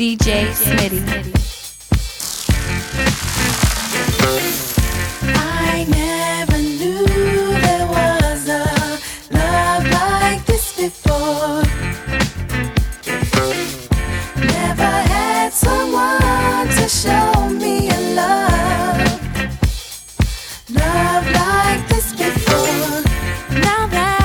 DJ Smitty. I never knew there was a love like this before. Never had someone to show me a love like this before. Now that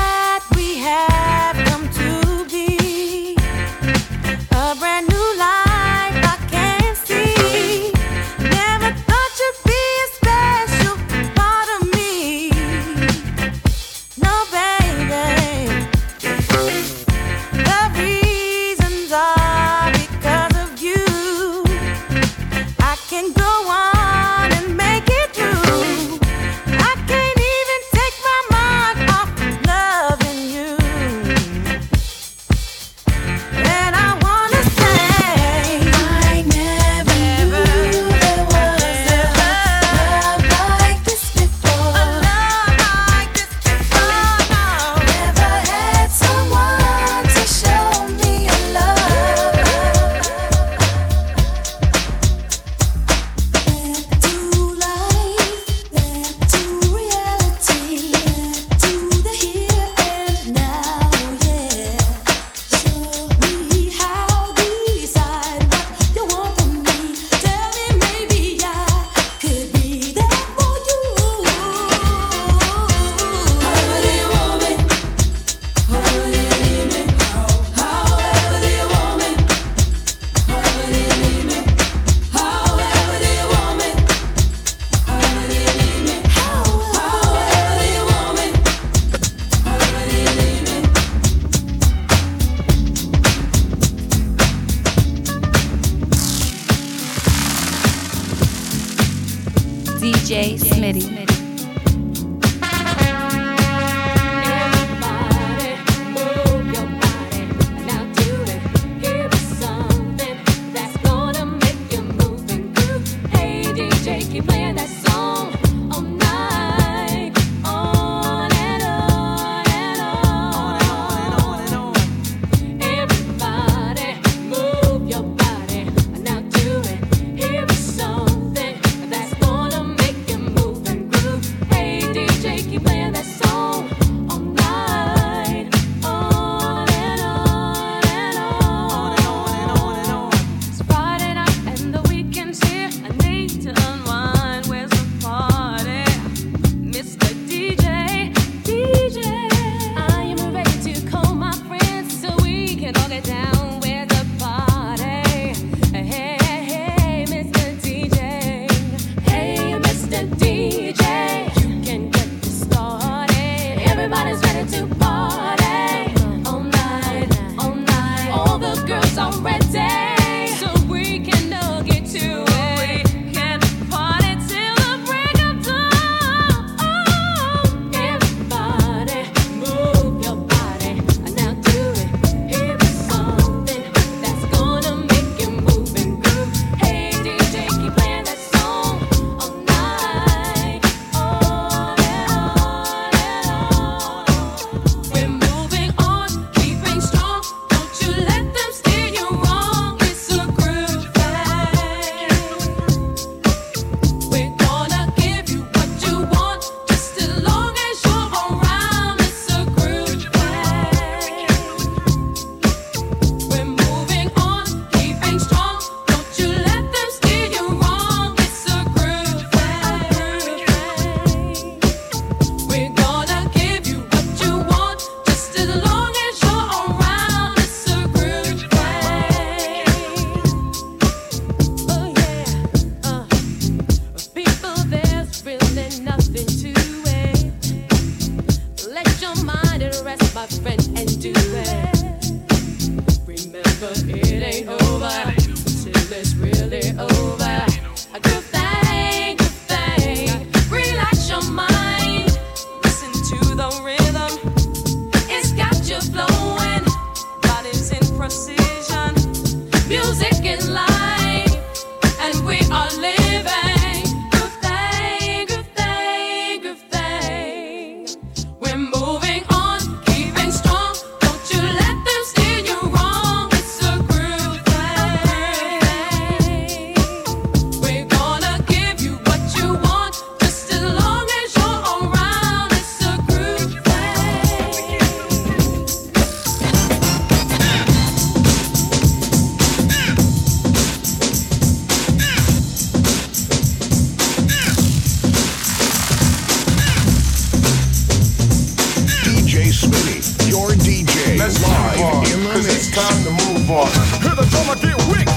hard. Hear the drummer get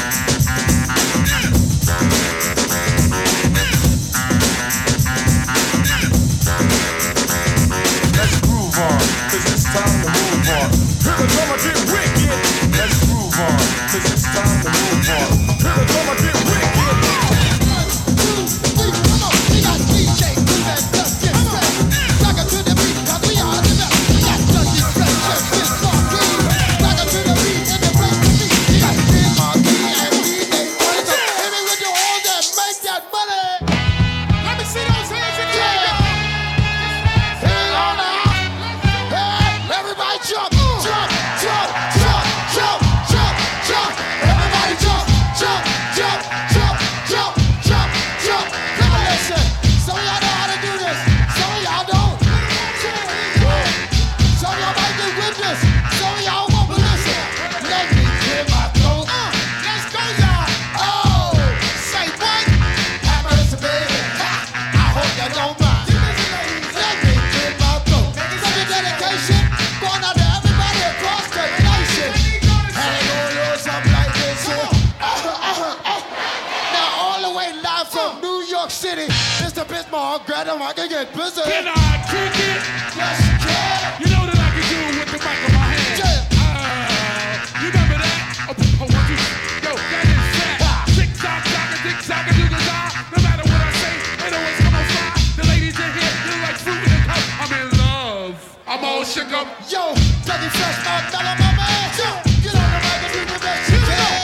wicked. Let's groove on, cause it's time to move on. Hear the drummer get wicked. Let's groove on, cause it's time to move on. Hear the drummer get wicked. 1, 2, 3, come on, we got DJ Smitty. I can get busy. Can I kick it? Yes, you can. You know that I can do it with the mic in my hand. Yeah. You remember that? Yo, that is that. Tick tock, I can do the die. No matter what I say, it always come on fly. The ladies in here, you like fruit in a cup. I'm in love. I'm all shook up. Yo, Dougie Fresh, my fella, my man. Yo, get on the mic and do the best you can.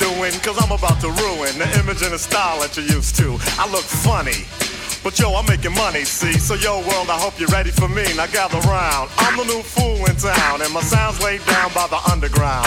Doing, cause I'm about to ruin the image and the style that you're used to. I look funny, but yo, I'm making money, see? So yo, world, I hope you're ready for me. Now gather round, I'm the new fool in town, and my sound's laid down by the underground.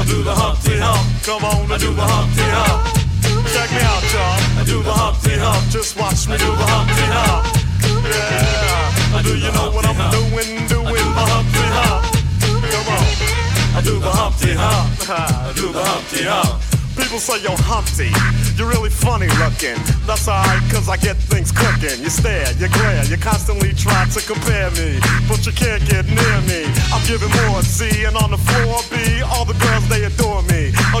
I do the Humpty Hump, come on, I do the Humpty Hump. Check me out, y'all. I do the Humpty Hump, just watch me do the Humpty Hump. Yeah, do you know what I'm doing the Humpty Hump? Come on, I do the Humpty Hump, I do the Humpty Hump. People say, yo, Humpty, you're really funny looking. That's alright, cause I get things cooking. You stare, you glare, you constantly try to compare me, but you can't get near me. I'm giving more C, and on the floor B, all the girls, they adore me. Oh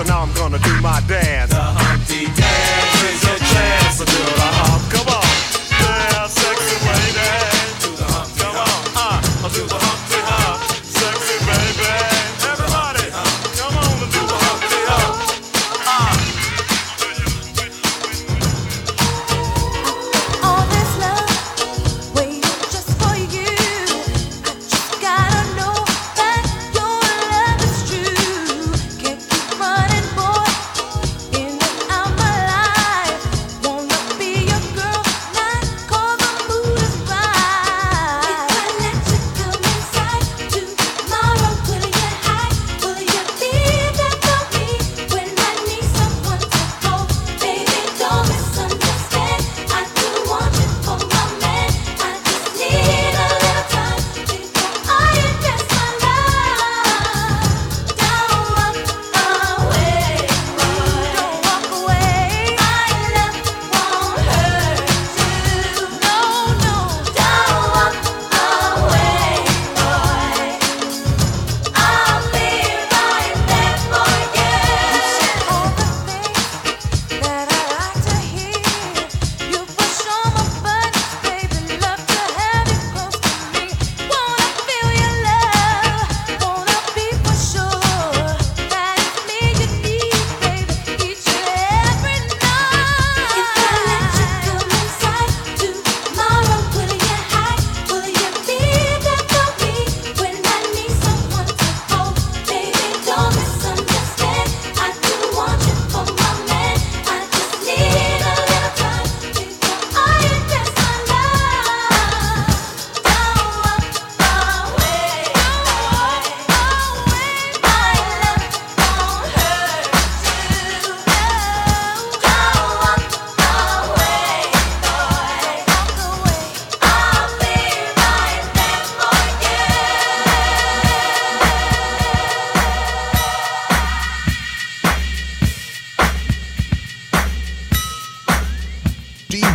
and now I'm gonna do my dance. The Humpty Dance is your chance to do the hump. Come on, yeah, sexy lady. Do the Humpty Hump. I'll do the Humpty Hump. Sexy baby.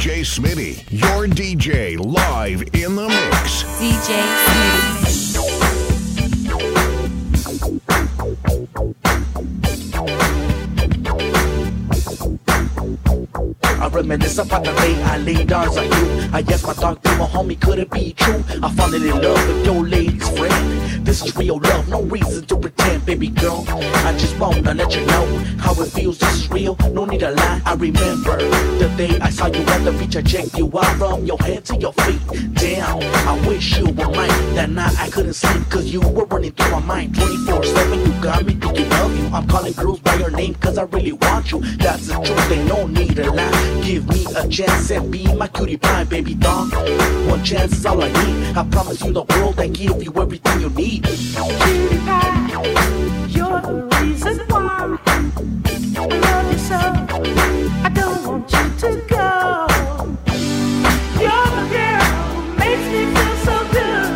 DJ Smitty, your DJ live in the mix. DJ Smitty. I reminisce about the way I laid down on you. I guess my dark day, my homie, could it be true? I fell in love with your lady's friend. This is real love, no reason to pretend, baby girl. I just wanna let you know how it feels, this is real, no need to lie. I remember the day I saw you at the beach, I checked you out from your head to your feet. Damn, I wish you were mine. That night I couldn't sleep, cause you were running through my mind. 24/7, you got me thinking of you. I'm calling girls by your name, cause I really want you. That's the truth, they no need to lie. Give me a chance and be my cutie pie, baby doll. One chance is all I need. I promise you the world, I give you everything you need. Cutie pie, you're the reason why I love you so. I don't want you to go. You're the girl, makes me feel so good.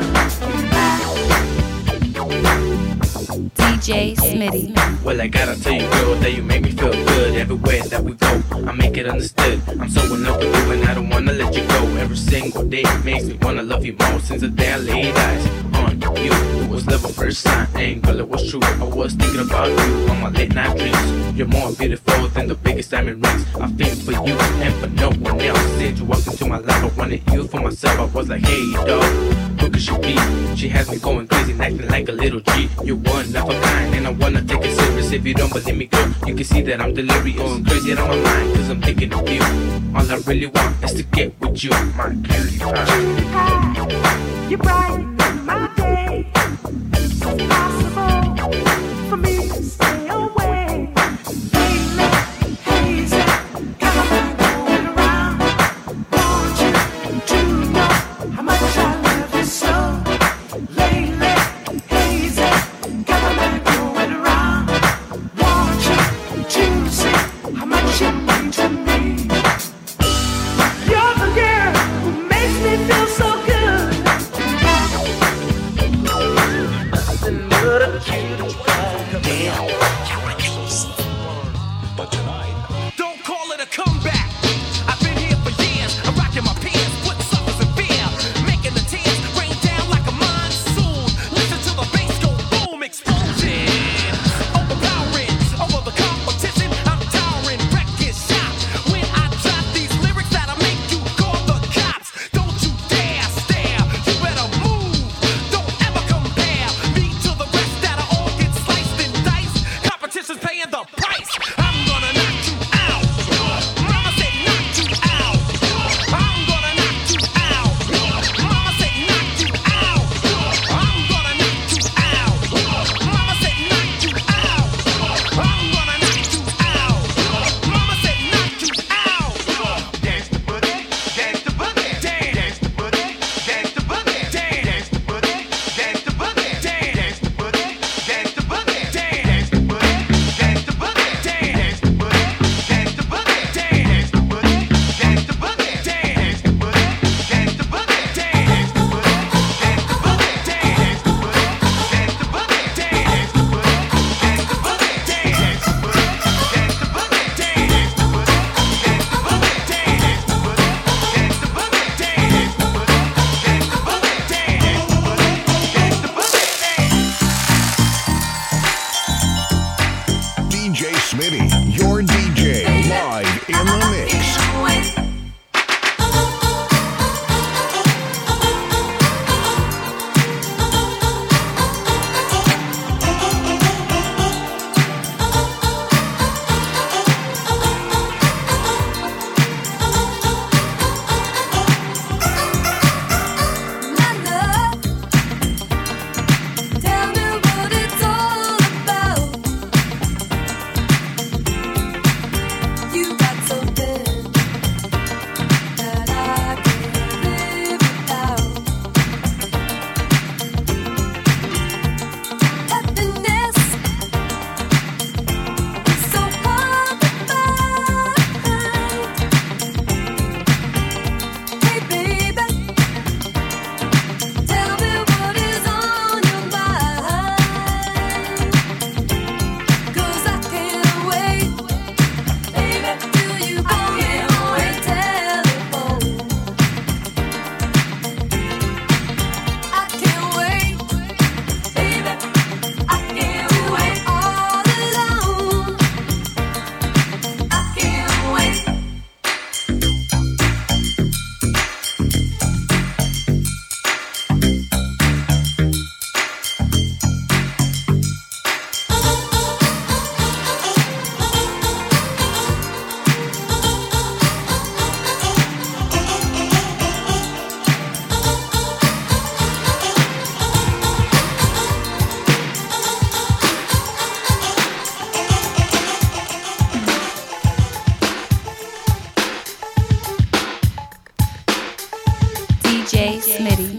DJ Smitty. Well, I gotta tell you, girl, that you make me feel good. Everywhere that we go, I make it understood. I'm so in love with you and I don't wanna let you go. Every single day makes me wanna love you more. Since the day I laid eyes on you, it was love at first sight, and girl, it was true. I was thinking about you on my late night dreams. You're more beautiful than the biggest diamond rings. I feel for you and for no one else. Since you walked into my life, I wanted you for myself. I was like, hey, dog, who could she be? She has me going crazy, acting like a little G. You're one of a kind and I wanna take it seriously. If you don't believe me, girl, you can see that I'm delirious. Going crazy out of my mind, cause I'm thinking of you. All I really want is to get with you, my cutie pie. You brighten my day. It's impossible for me to stay away. Hazy, come on, going around. Want you to know how much I love you so. Damn. DJ Smitty.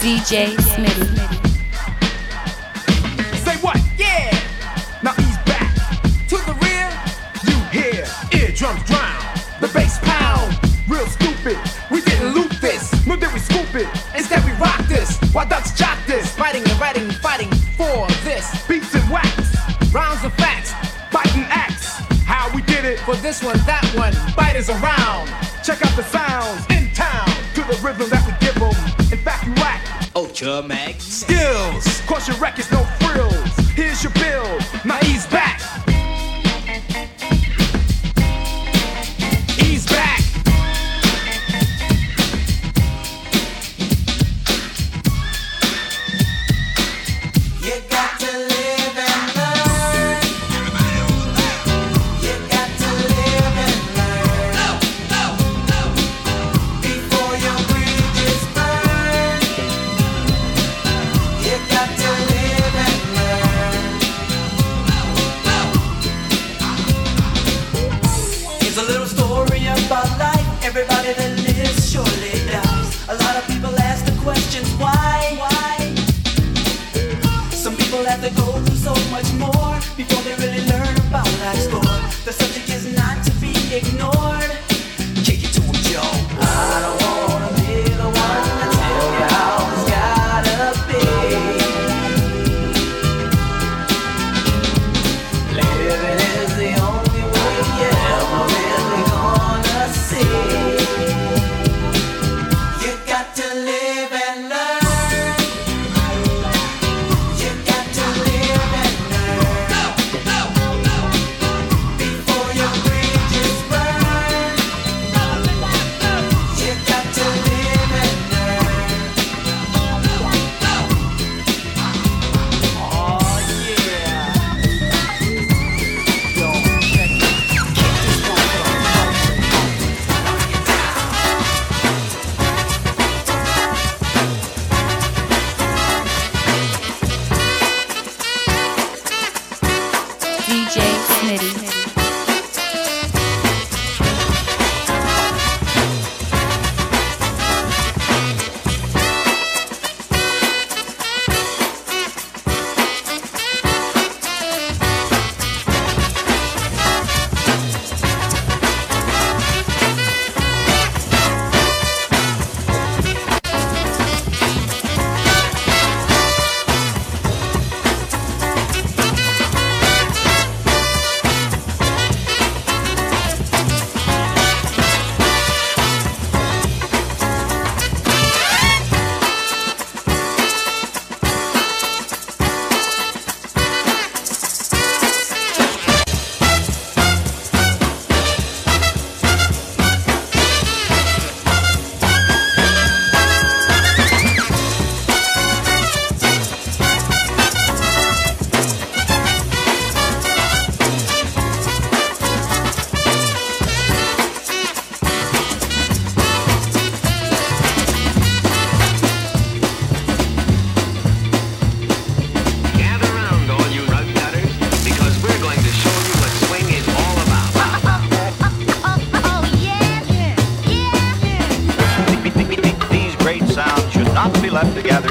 DJ Smitty. Say what? Yeah! Now he's back. To the rear, you hear eardrums drown, the bass pound. Real stupid, we didn't loop this, nor did we scoop it. Instead we rock this, while ducks jock this. Biting and writing, fighting for this. Beats and wax, rounds and facts, biting acts. How we did it, for this one, that one, biters around. Check out the sounds, in town, to the rhythm that we give them. In fact, you whack. Ultra Mag Skills, cause your record's no frills. Here's your bill, now he's back. He's back. You got to live and learn. You got to live and learn. No, no, no. Before your bridge is burned. You got to live and learn.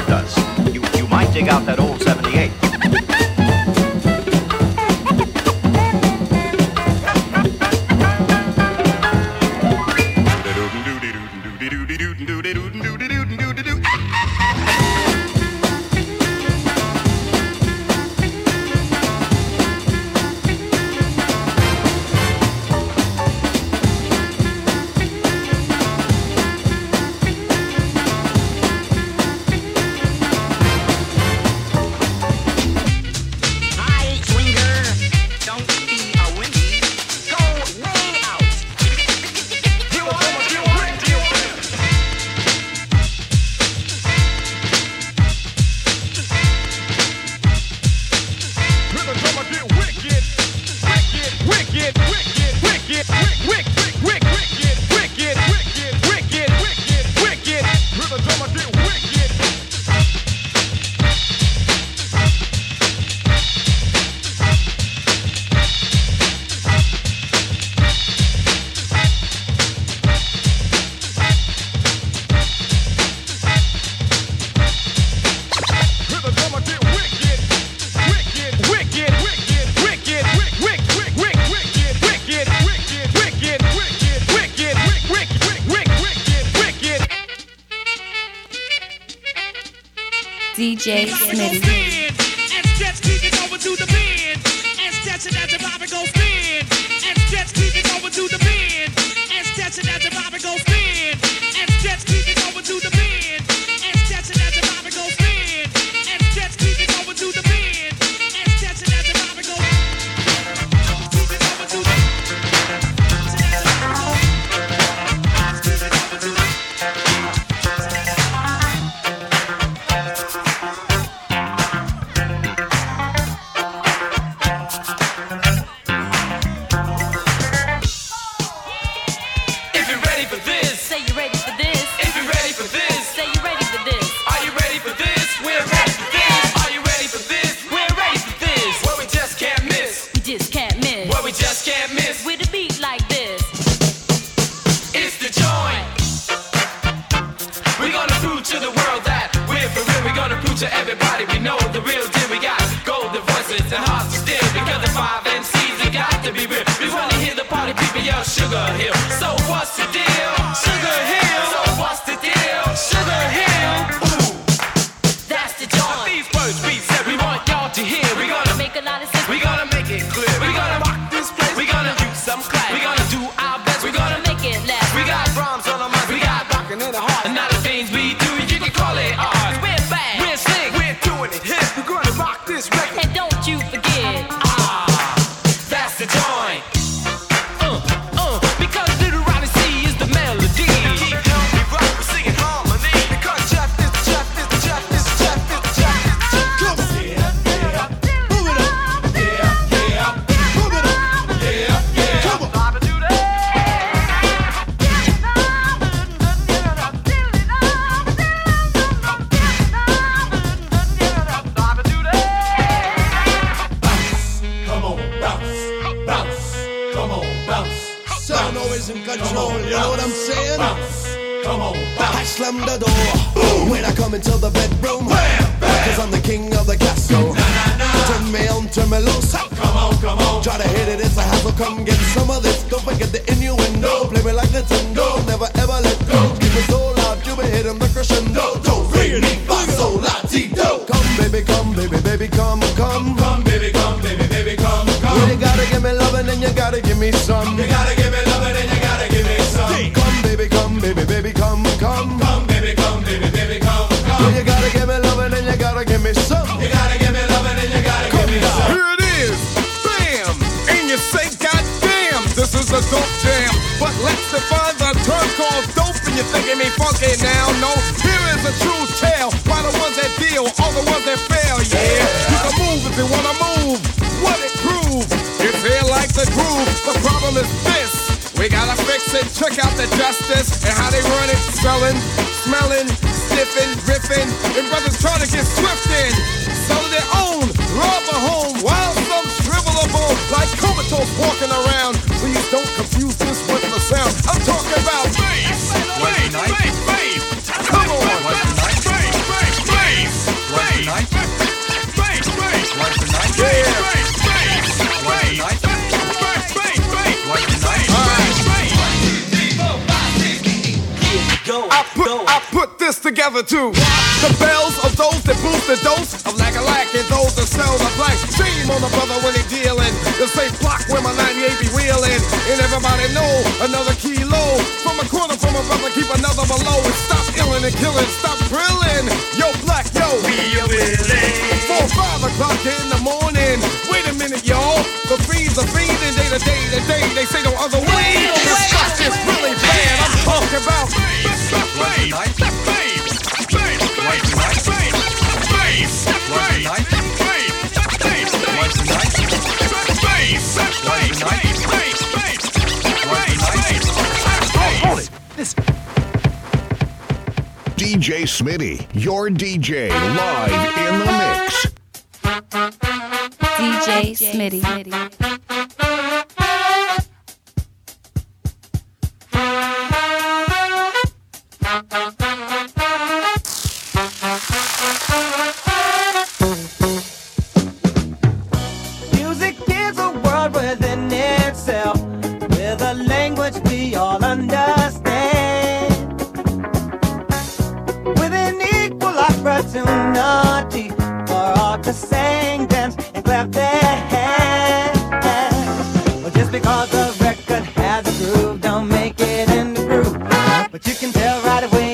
it does. You might dig out that old 78. DJ Smitty. And Jets keep it over to the bin. And Jets and that's a Bobby go spin. And Jets keep it over to the bin. And Jets and that's a Bobby go spin. And Jets keep it over to the bin. And Jets and that's a Bobby go spin. And Jets keep it over to the bin. And Jets and that's a Bobby go Come on, together too. The bells of those that boost the dose of lack-a-lack and those that sell the black. Shame on the brother when he dealin'. The same block where my 98 be wheelin'. And everybody know another kilo. From a corner from a brother, keep another below. And stop illin' and killin', stop grillin'. Yo, black, yo, we are willin'. 4 or 5 o'clock in the morning. Wait a minute, y'all. The fiends are fiendin' day to day to day. They say no other way. This stuff is really bad. I'm talking about DJ Smitty, your DJ live in the mix. DJ Smitty. Music is a world within itself, with a language we all understand, with an equal opportunity for all to sing, dance, and clap their hands. Well, just because the record has a groove, don't make it in the groove, but you can tell right away.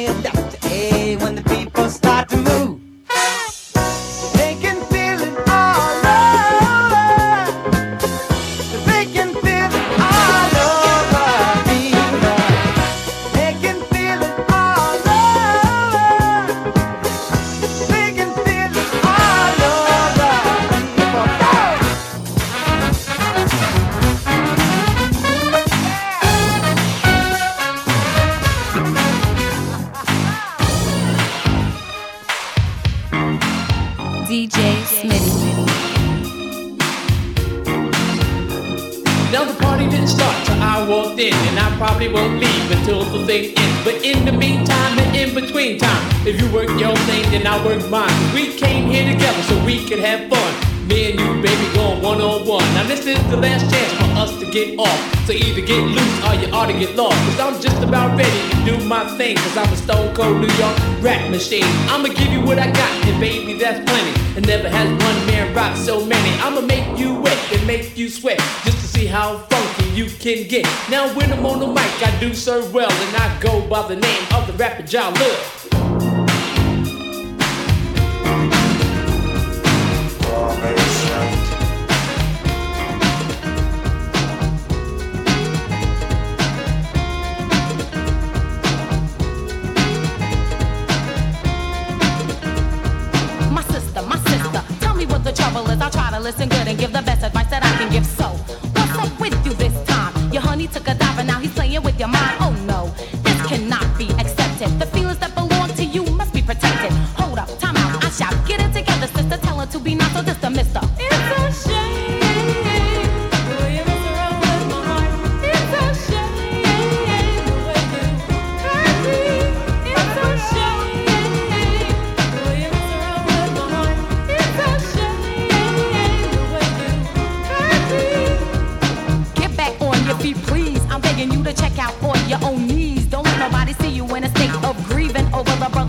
If you work your thing, then I work mine. We came here together so we could have fun. Me and you, baby, going one-on-one. Now this is the last chance for us to get off. So either get loose or you ought to get lost. Cause I'm just about ready to do my thing. Cause I'm a stone cold New York rap machine. I'ma give you what I got, and baby, that's plenty. And never has one man rocked so many. I'ma make you wet and make you sweat, just to see how funky you can get. Now when I'm on the mic, I do so well, and I go by the name of the rapper Ja Love. I'll try to listen good and give the best advice that I can give. So, what's up with you this time? Your honey took a dive and now he's playing with your mind. Oh no, this cannot be accepted. The feelings that belong to you must be protected. Hold up, time out, I shout. Get it together, sister, tell her to be not so distant, mister. It's a shame.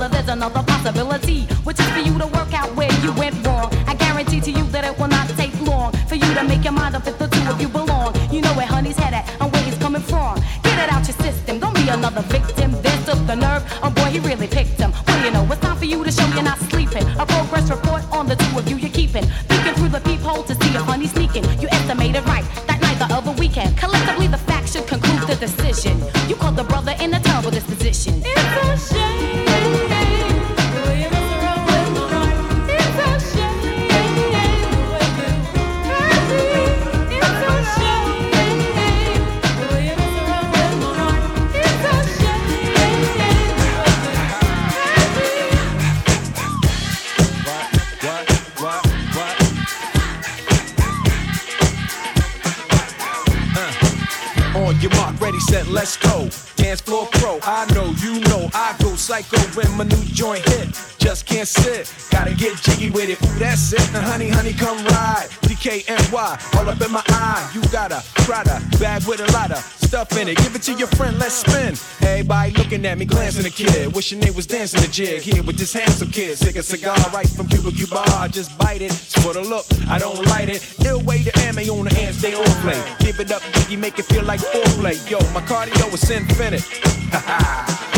There's another possibility, which is for you to work out where you went wrong. I guarantee to you that it will not take long for you to make your mind up if the two of you belong. You know where honey's headed and where he's coming from. Get it out your system, don't be another victim. This took the nerve, oh boy, he really picked him. Well, you know, it's time for you to show you're not sleeping. A progress report on the two of you you're keeping. Peeking through the peephole to see your honey sneaking. You estimated right that night the other weekend. Collectively, the facts should conclude the decision. You caught the brother in a terrible disposition. It's a shame. Said, let's go. Dance floor pro. I know, you know, I go psycho when my new joint hit. just can't sit. Gotta get jiggy with it. Ooh, that's it. Now, honey, honey, come ride. DKNY, all up in my eye. You got a Prada bag with a lot of stuff in it. Give it to your friend, let's spin. Everybody looking at me, glancing a kid. Wishing they was dancing a jig here with this handsome kid. Sick a cigar right from Cuba, Cuba. I just bite it. It's for the look, I don't light it. Ill way to ammo on the hands, they all play. Give it up, jiggy, make it feel like foreplay. Yo, my cardio is infinite. Ha ha.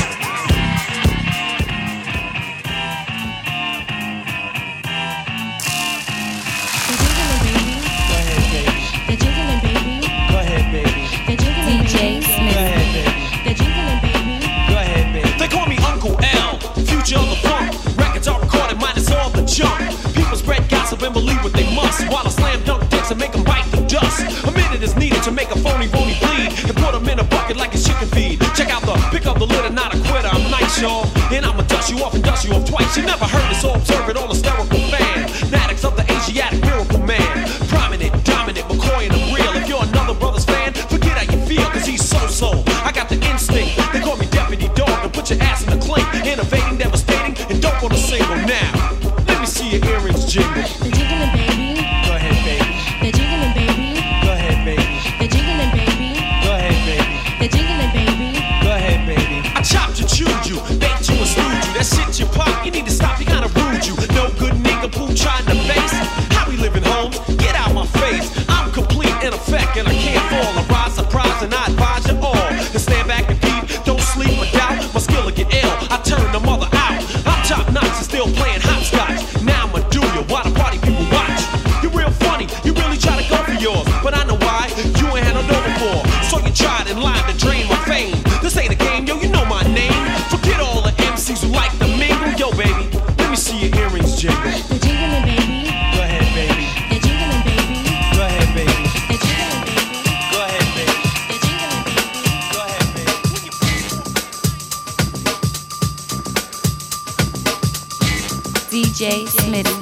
They're jiggling, baby. Go ahead, baby. They're jiggling, DJ Smitty. Go ahead, baby. They're jiggling, baby. Go ahead, baby. They call me Uncle L, future of the funk. Records are recorded, minus all the junk. People spread gossip and believe what they must, while I slam dunk dicks and make them bite the dust. A minute is needed to make a phony phony bleed and put them in a bucket like a chicken feed. Check out the pick up the lid and not a quitter. I'm nice, y'all, and I'ma dust you off twice. You never heard it, so observe it, all hysterical fan. Fanatics of the Asiatic miracle man. Prominent, dominant, McCoy and I'm real. If you're another brother's fan, forget how you feel, cause he's so-so. I got the instinct, they call me Deputy Dog, and put your ass in the clink. Innovating, devastating, and don't go to single now. Let me see your earrings jingle. They're jiggling, baby. Go ahead, baby. They're jiggling, baby. Go ahead, baby. They're jiggling, baby. Go ahead, baby. They're jiggling, baby. Go ahead, baby. I chopped you, chewed you, baked you, and screwed you. That shit you pop, you need to stop, you kinda rude you. No good nigga poo trying to face. How we living, homes? Get out my face. I'm complete in effect, and I can't fall. I rise, surprise, and I advise you all. And stand back and peep, don't sleep or doubt. My skill will get ill, I turn the mother out. I'm top notch and still playing hopscotch. Now I'ma do you while the party people watch. You're real funny, you really try to go for yours, but I know why, you ain't had no dough before. So you tried and lied to drain my fame. This ain't a game, yo, you know my name. Forget all the MCs who like to mingle. Yo, baby, let me see your earrings jingle. They're jiggling, baby. Go ahead, baby. They're jiggling, baby. Go ahead, baby. They're jiggling, baby. Go ahead, baby. They're jiggling, baby. Go ahead, baby. DJ Smitty.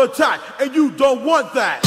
Attack, and you don't want that.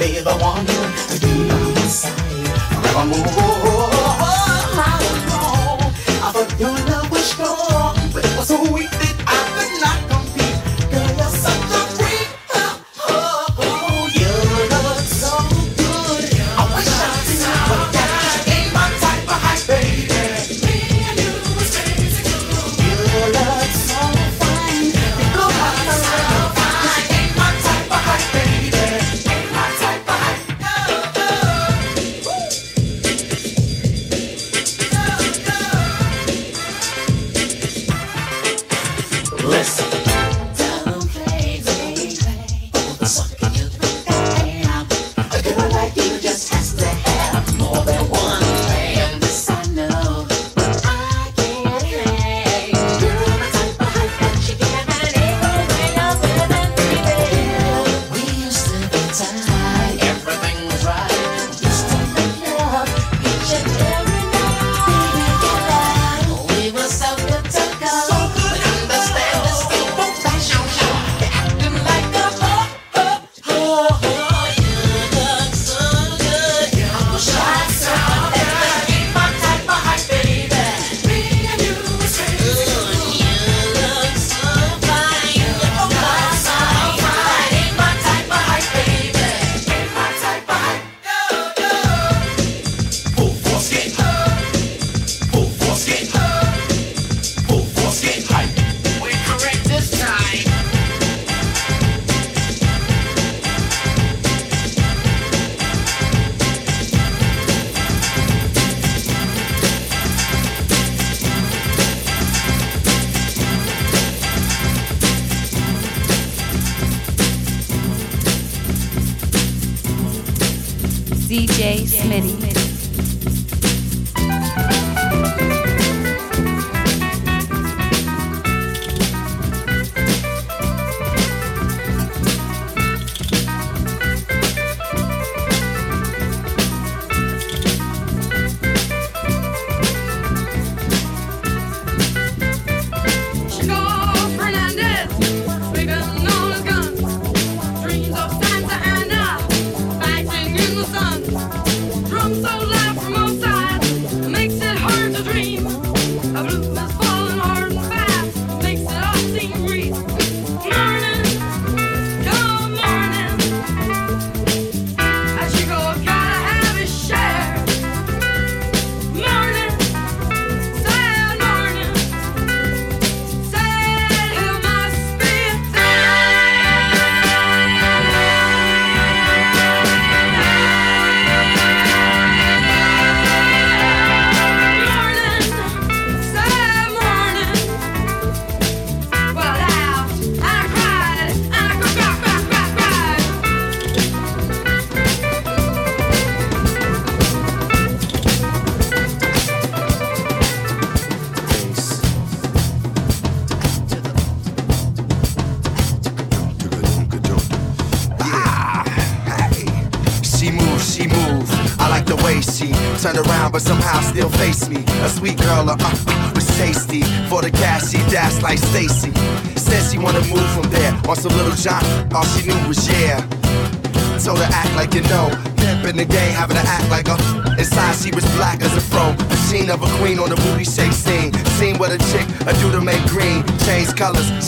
Baby, I want you to be on my side. Forevermore.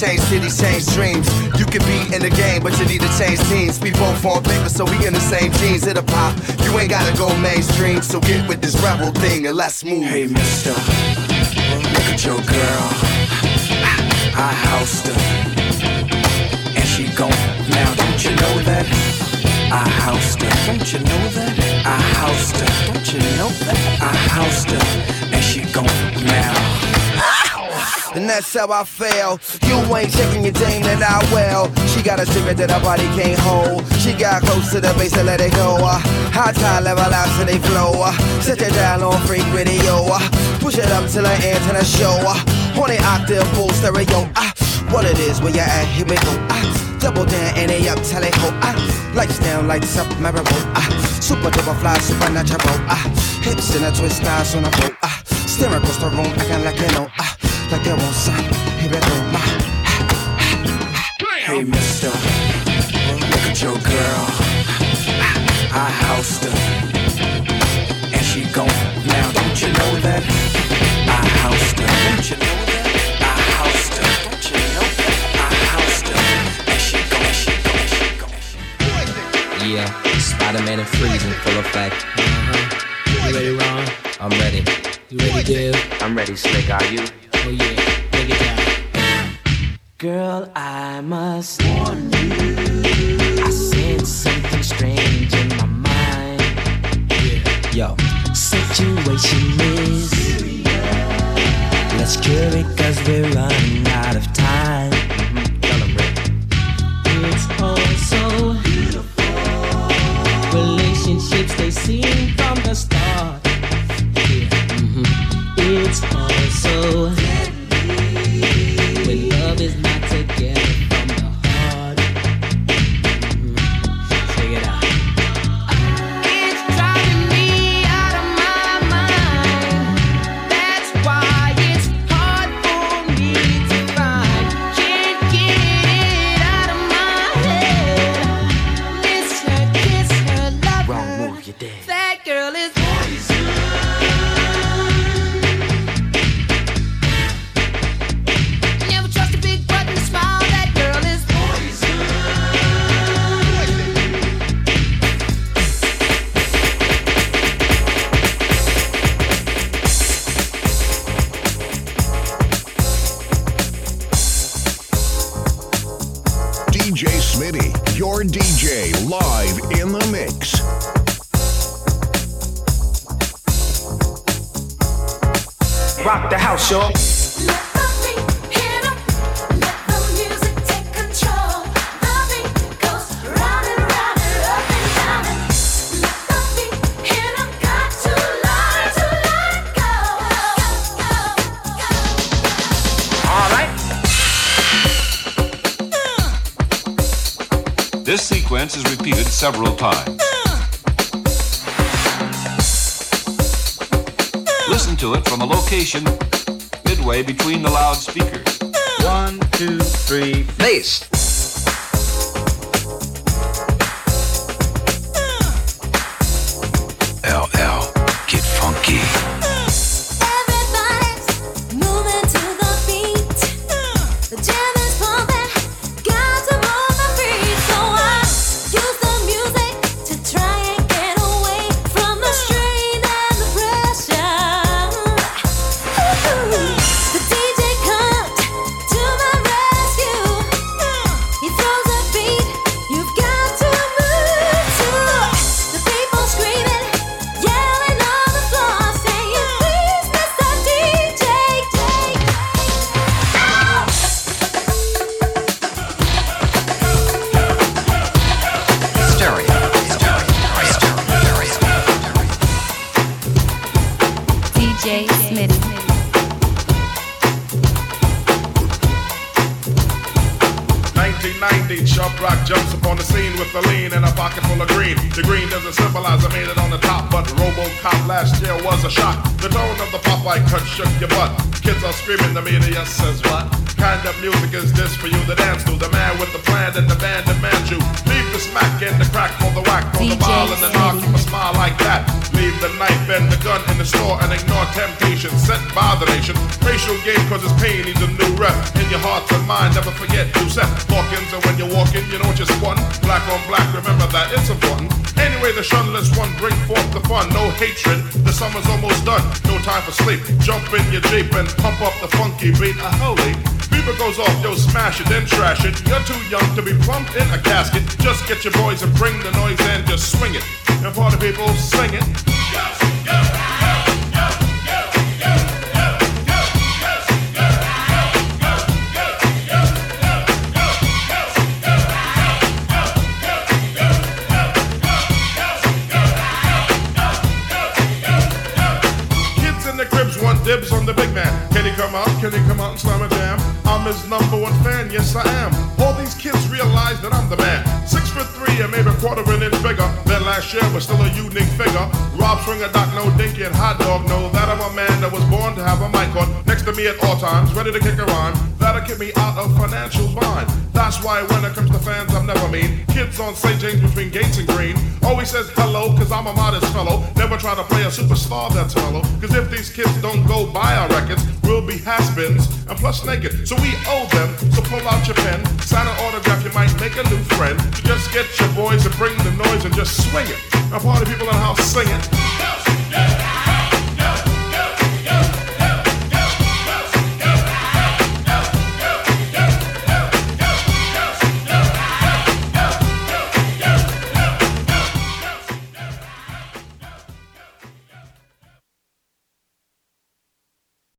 Change cities, change dreams. You can be in the game, but you need to change teams. We both on paper, so we in the same jeans. Hit a pop, you ain't gotta go mainstream. So get with this rebel thing and let's move. Hey, mister, look at your girl. I housed her, and she gone. Now, don't you know that? I housed her, don't you know that? I housed her, don't you know that? I housed her, and she gone now. And that's how I feel. You ain't checking your dame that I will. She got a secret that her body can't hold. She got close to the base and let it go. High tide level out till they flow. Set that dial on freak radio. Push it up till her antenna show. On the octave full stereo. What it is where you at, here we go. Double down and they up till they ho. Lights down, lights up, memorable. Super double fly, supernatural. Hips in a twist, eyes on a boat. Staring across the room, acting like you know. Like I won't stop, here I go, my. Hey mister, look at your girl. I housed her, and she gone. Now don't you know that? I housed her, don't you know that? I housed her, don't you know that? I housed her, and she gone, she gone, she gone. Yeah, Spider-Man and Freeze in full effect. You ready, Ron? I'm ready. You ready, Dave? I'm ready, Slick, are you? Oh yeah, break it down. Girl, I must warn you. I sense something strange in my mind. Yeah. Yo, situation is serious. Let's cure it 'cause we're running out of time. your DJ live in the mix. Rock the house, y'all. This sequence is repeated several times. Listen to it from a location midway between the loudspeakers. 1, 2, 3, bass. On St. James between Gates and Green, always says hello, cause I'm a modest fellow. Never try to play a superstar that's hollow, cause if these kids don't go buy our records, we'll be has-beens and plus naked. So we owe them, so pull out your pen, sign an autograph, you might make a new friend. So just get your boys and bring the noise and just swing it. And party people in the house sing it.